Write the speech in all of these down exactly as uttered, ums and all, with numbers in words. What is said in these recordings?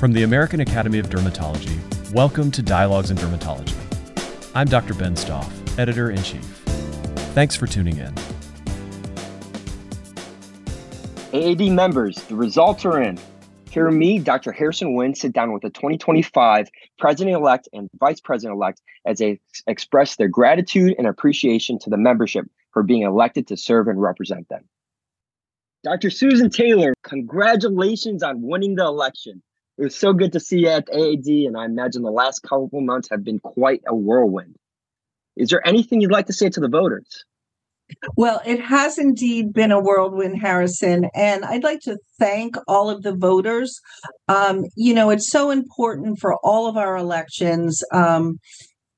From the American Academy of Dermatology, welcome to Dialogues in Dermatology. I'm Doctor Ben Stoff, Editor-in-Chief. Thanks for tuning in. A A D members, the results are in. Hear me, Doctor Harrison Nguyen, sit down with the twenty twenty-five President-elect and Vice President-elect as they ex- express their gratitude and appreciation to the membership for being elected to serve and represent them. Doctor Susan Taylor, congratulations on winning the election. It was so good to see you at A A D, and I imagine the last couple months have been quite a whirlwind. Is there anything you'd like to say to the voters? Well, it has indeed been a whirlwind, Harrison, and I'd like to thank all of the voters. Um, you know, it's so important for all of our elections um,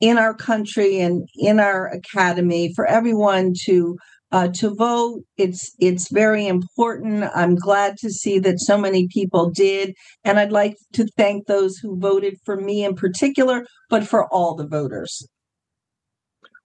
in our country and in our academy for everyone to Uh, to vote. It's it's very important. I'm glad to see that so many people did. And I'd like to thank those who voted for me in particular, but for all the voters.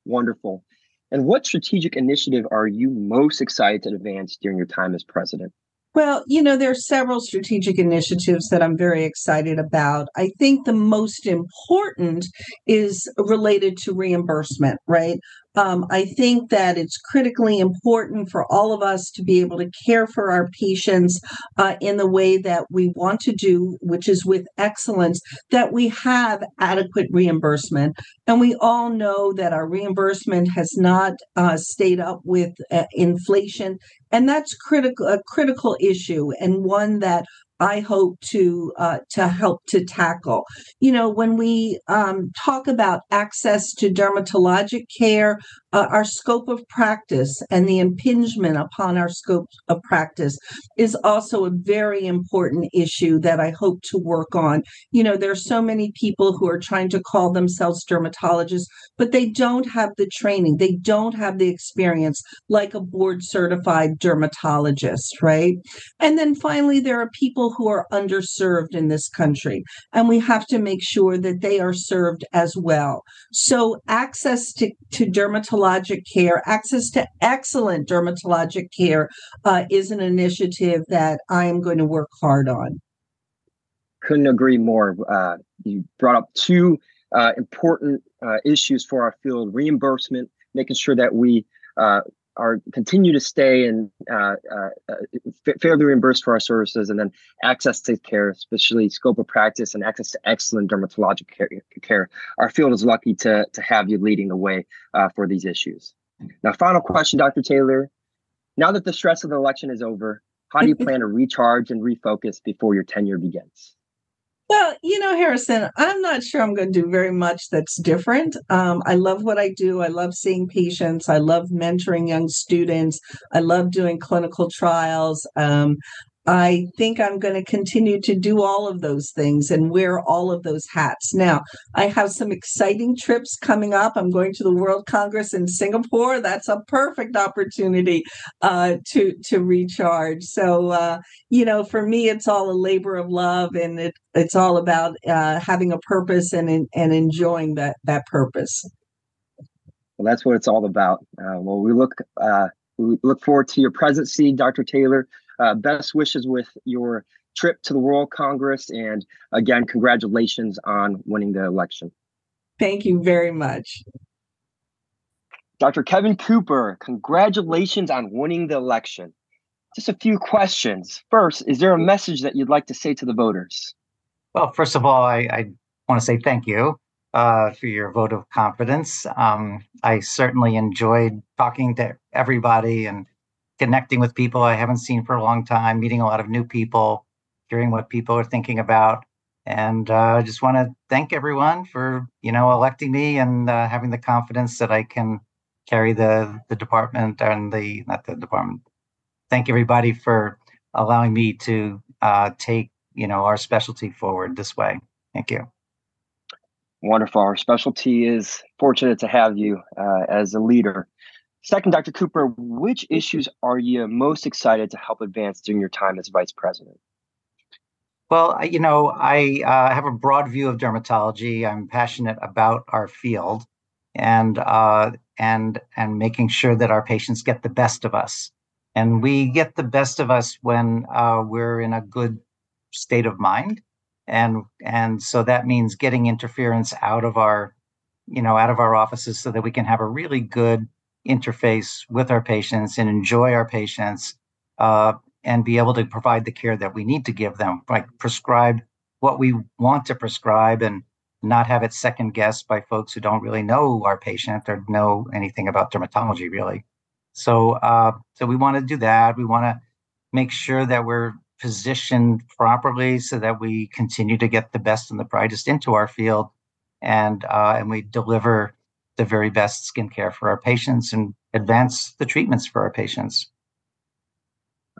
Wonderful. And what strategic initiative are you most excited to advance during your time as president? Well, you know, there are several strategic initiatives that I'm very excited about. I think the most important is related to reimbursement, right? Um, I think that it's critically important for all of us to be able to care for our patients uh, in the way that we want to do, which is with excellence, that we have adequate reimbursement. And we all know that our reimbursement has not uh, stayed up with uh, inflation. And that's critical, a critical issue, and one that I hope to uh, to help to tackle. You know, when we um, talk about access to dermatologic care, uh, our scope of practice and the impingement upon our scope of practice is also a very important issue that I hope to work on. You know, there are so many people who are trying to call themselves dermatologists, but they don't have the training. They don't have the experience like a board certified dermatologist, right? And then finally, there are people who are underserved in this country, and we have to make sure that they are served as well. So access to, to dermatologic care, access to excellent dermatologic care uh, is an initiative that I am going to work hard on. Couldn't agree more. Uh, you brought up two uh, important uh, issues for our field: reimbursement, making sure that we uh, Are continue to stay and uh, uh, fairly reimbursed for our services, and then access to care, especially scope of practice and access to excellent dermatologic care. Our field is lucky to to have you leading the way uh, for these issues. Now, final question, Doctor Taylor. Now that the stress of the election is over, how do you plan to recharge and refocus before your tenure begins? Well, you know, Harrison, I'm not sure I'm going to do very much that's different. Um, I love what I do. I love seeing patients. I love mentoring young students. I love doing clinical trials. Um, I think I'm going to continue to do all of those things and wear all of those hats. Now, I have some exciting trips coming up. I'm going to the World Congress in Singapore. That's a perfect opportunity uh, to to recharge. So, uh, you know, for me, it's all a labor of love, and it, it's all about uh, having a purpose and and enjoying that that purpose. Well, that's what it's all about. Uh, well, we look uh, we look forward to your presidency, Doctor Taylor. Uh, best wishes with your trip to the World Congress. And again, congratulations on winning the election. Thank you very much. Doctor Kevin Cooper, congratulations on winning the election. Just a few questions. First, is there a message that you'd like to say to the voters? Well, first of all, I, I want to say thank you uh, for your vote of confidence. Um, I certainly enjoyed talking to everybody and connecting with people I haven't seen for a long time, meeting a lot of new people, hearing what people are thinking about. And I uh, just want to thank everyone for, you know, electing me and uh, having the confidence that I can carry the the department and the, not the department. Thank everybody for allowing me to uh, take, you know, our specialty forward this way. Thank you. Wonderful. Our specialty is fortunate to have you uh, as a leader. Second, Doctor Cooper, which issues are you most excited to help advance during your time as vice president? Well, you know, I uh, have a broad view of dermatology. I'm passionate about our field and uh, and and making sure that our patients get the best of us. And we get the best of us when uh, we're in a good state of mind And and so that means getting interference out of our, you know, out of our offices so that we can have a really good interface with our patients and enjoy our patients uh, and be able to provide the care that we need to give them, like prescribe what we want to prescribe and not have it second guessed by folks who don't really know our patient or know anything about dermatology, really. So uh, so we want to do that. We want to make sure that we're positioned properly so that we continue to get the best and the brightest into our field, and uh, and we deliver the very best skincare for our patients and advance the treatments for our patients.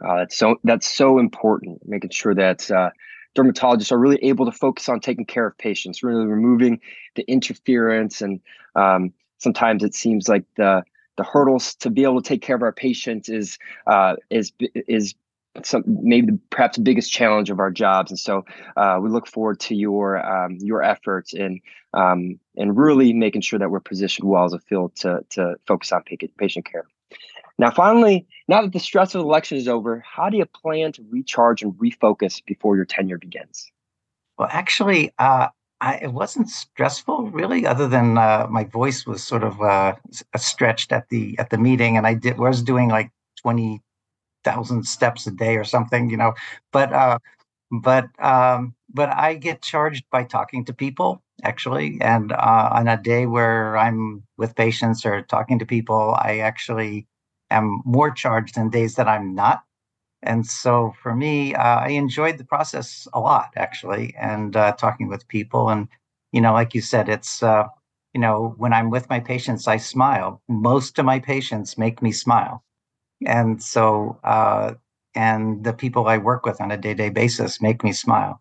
Uh, that's so that's so important. Making sure that uh, dermatologists are really able to focus on taking care of patients, really removing the interference, and um, sometimes it seems like the the hurdles to be able to take care of our patients is uh, is is. Some maybe the, perhaps the biggest challenge of our jobs, and so uh, we look forward to your um, your efforts in um, in really making sure that we're positioned well as a field to to focus on patient care. Now, finally, now that the stress of the election is over, how do you plan to recharge and refocus before your tenure begins? Well, actually, uh, I, it wasn't stressful really, other than uh, my voice was sort of uh, stretched at the at the meeting, and I did was doing like twenty. thousand steps a day or something, you know, but, uh, but, um, but I get charged by talking to people actually. And, uh, on a day where I'm with patients or talking to people, I actually am more charged than days that I'm not. And so for me, uh, I enjoyed the process a lot actually. And, uh, talking with people and, you know, like you said, it's, uh, you know, when I'm with my patients, I smile. Most of my patients make me smile. And so, uh, and the people I work with on a day-to-day basis make me smile.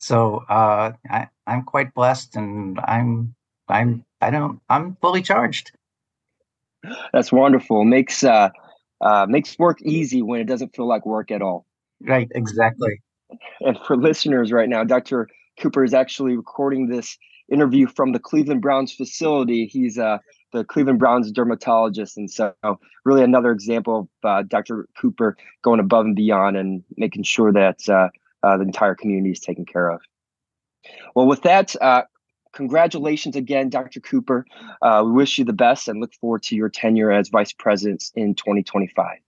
So uh, I, I'm quite blessed, and I'm, I'm, I don't, I'm fully charged. That's wonderful. Makes uh, uh, makes work easy when it doesn't feel like work at all. Right. Exactly. And for listeners right now, Doctor Cooper is actually recording this interview from the Cleveland Browns facility. He's uh, the Cleveland Browns dermatologist. And so really another example of uh, Doctor Cooper going above and beyond and making sure that uh, uh, the entire community is taken care of. Well, with that, uh, congratulations again, Doctor Cooper. Uh, we wish you the best and look forward to your tenure as vice president in twenty twenty-five.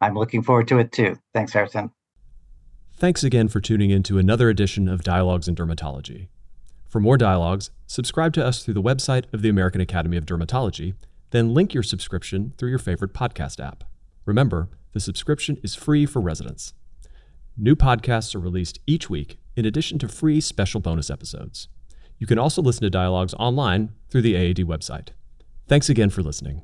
I'm looking forward to it too. Thanks, Harrison. Thanks again for tuning in to another edition of Dialogues in Dermatology. For more dialogues, subscribe to us through the website of the American Academy of Dermatology, then link your subscription through your favorite podcast app. Remember, the subscription is free for residents. New podcasts are released each week, in addition to free special bonus episodes. You can also listen to dialogues online through the A A D website. Thanks again for listening.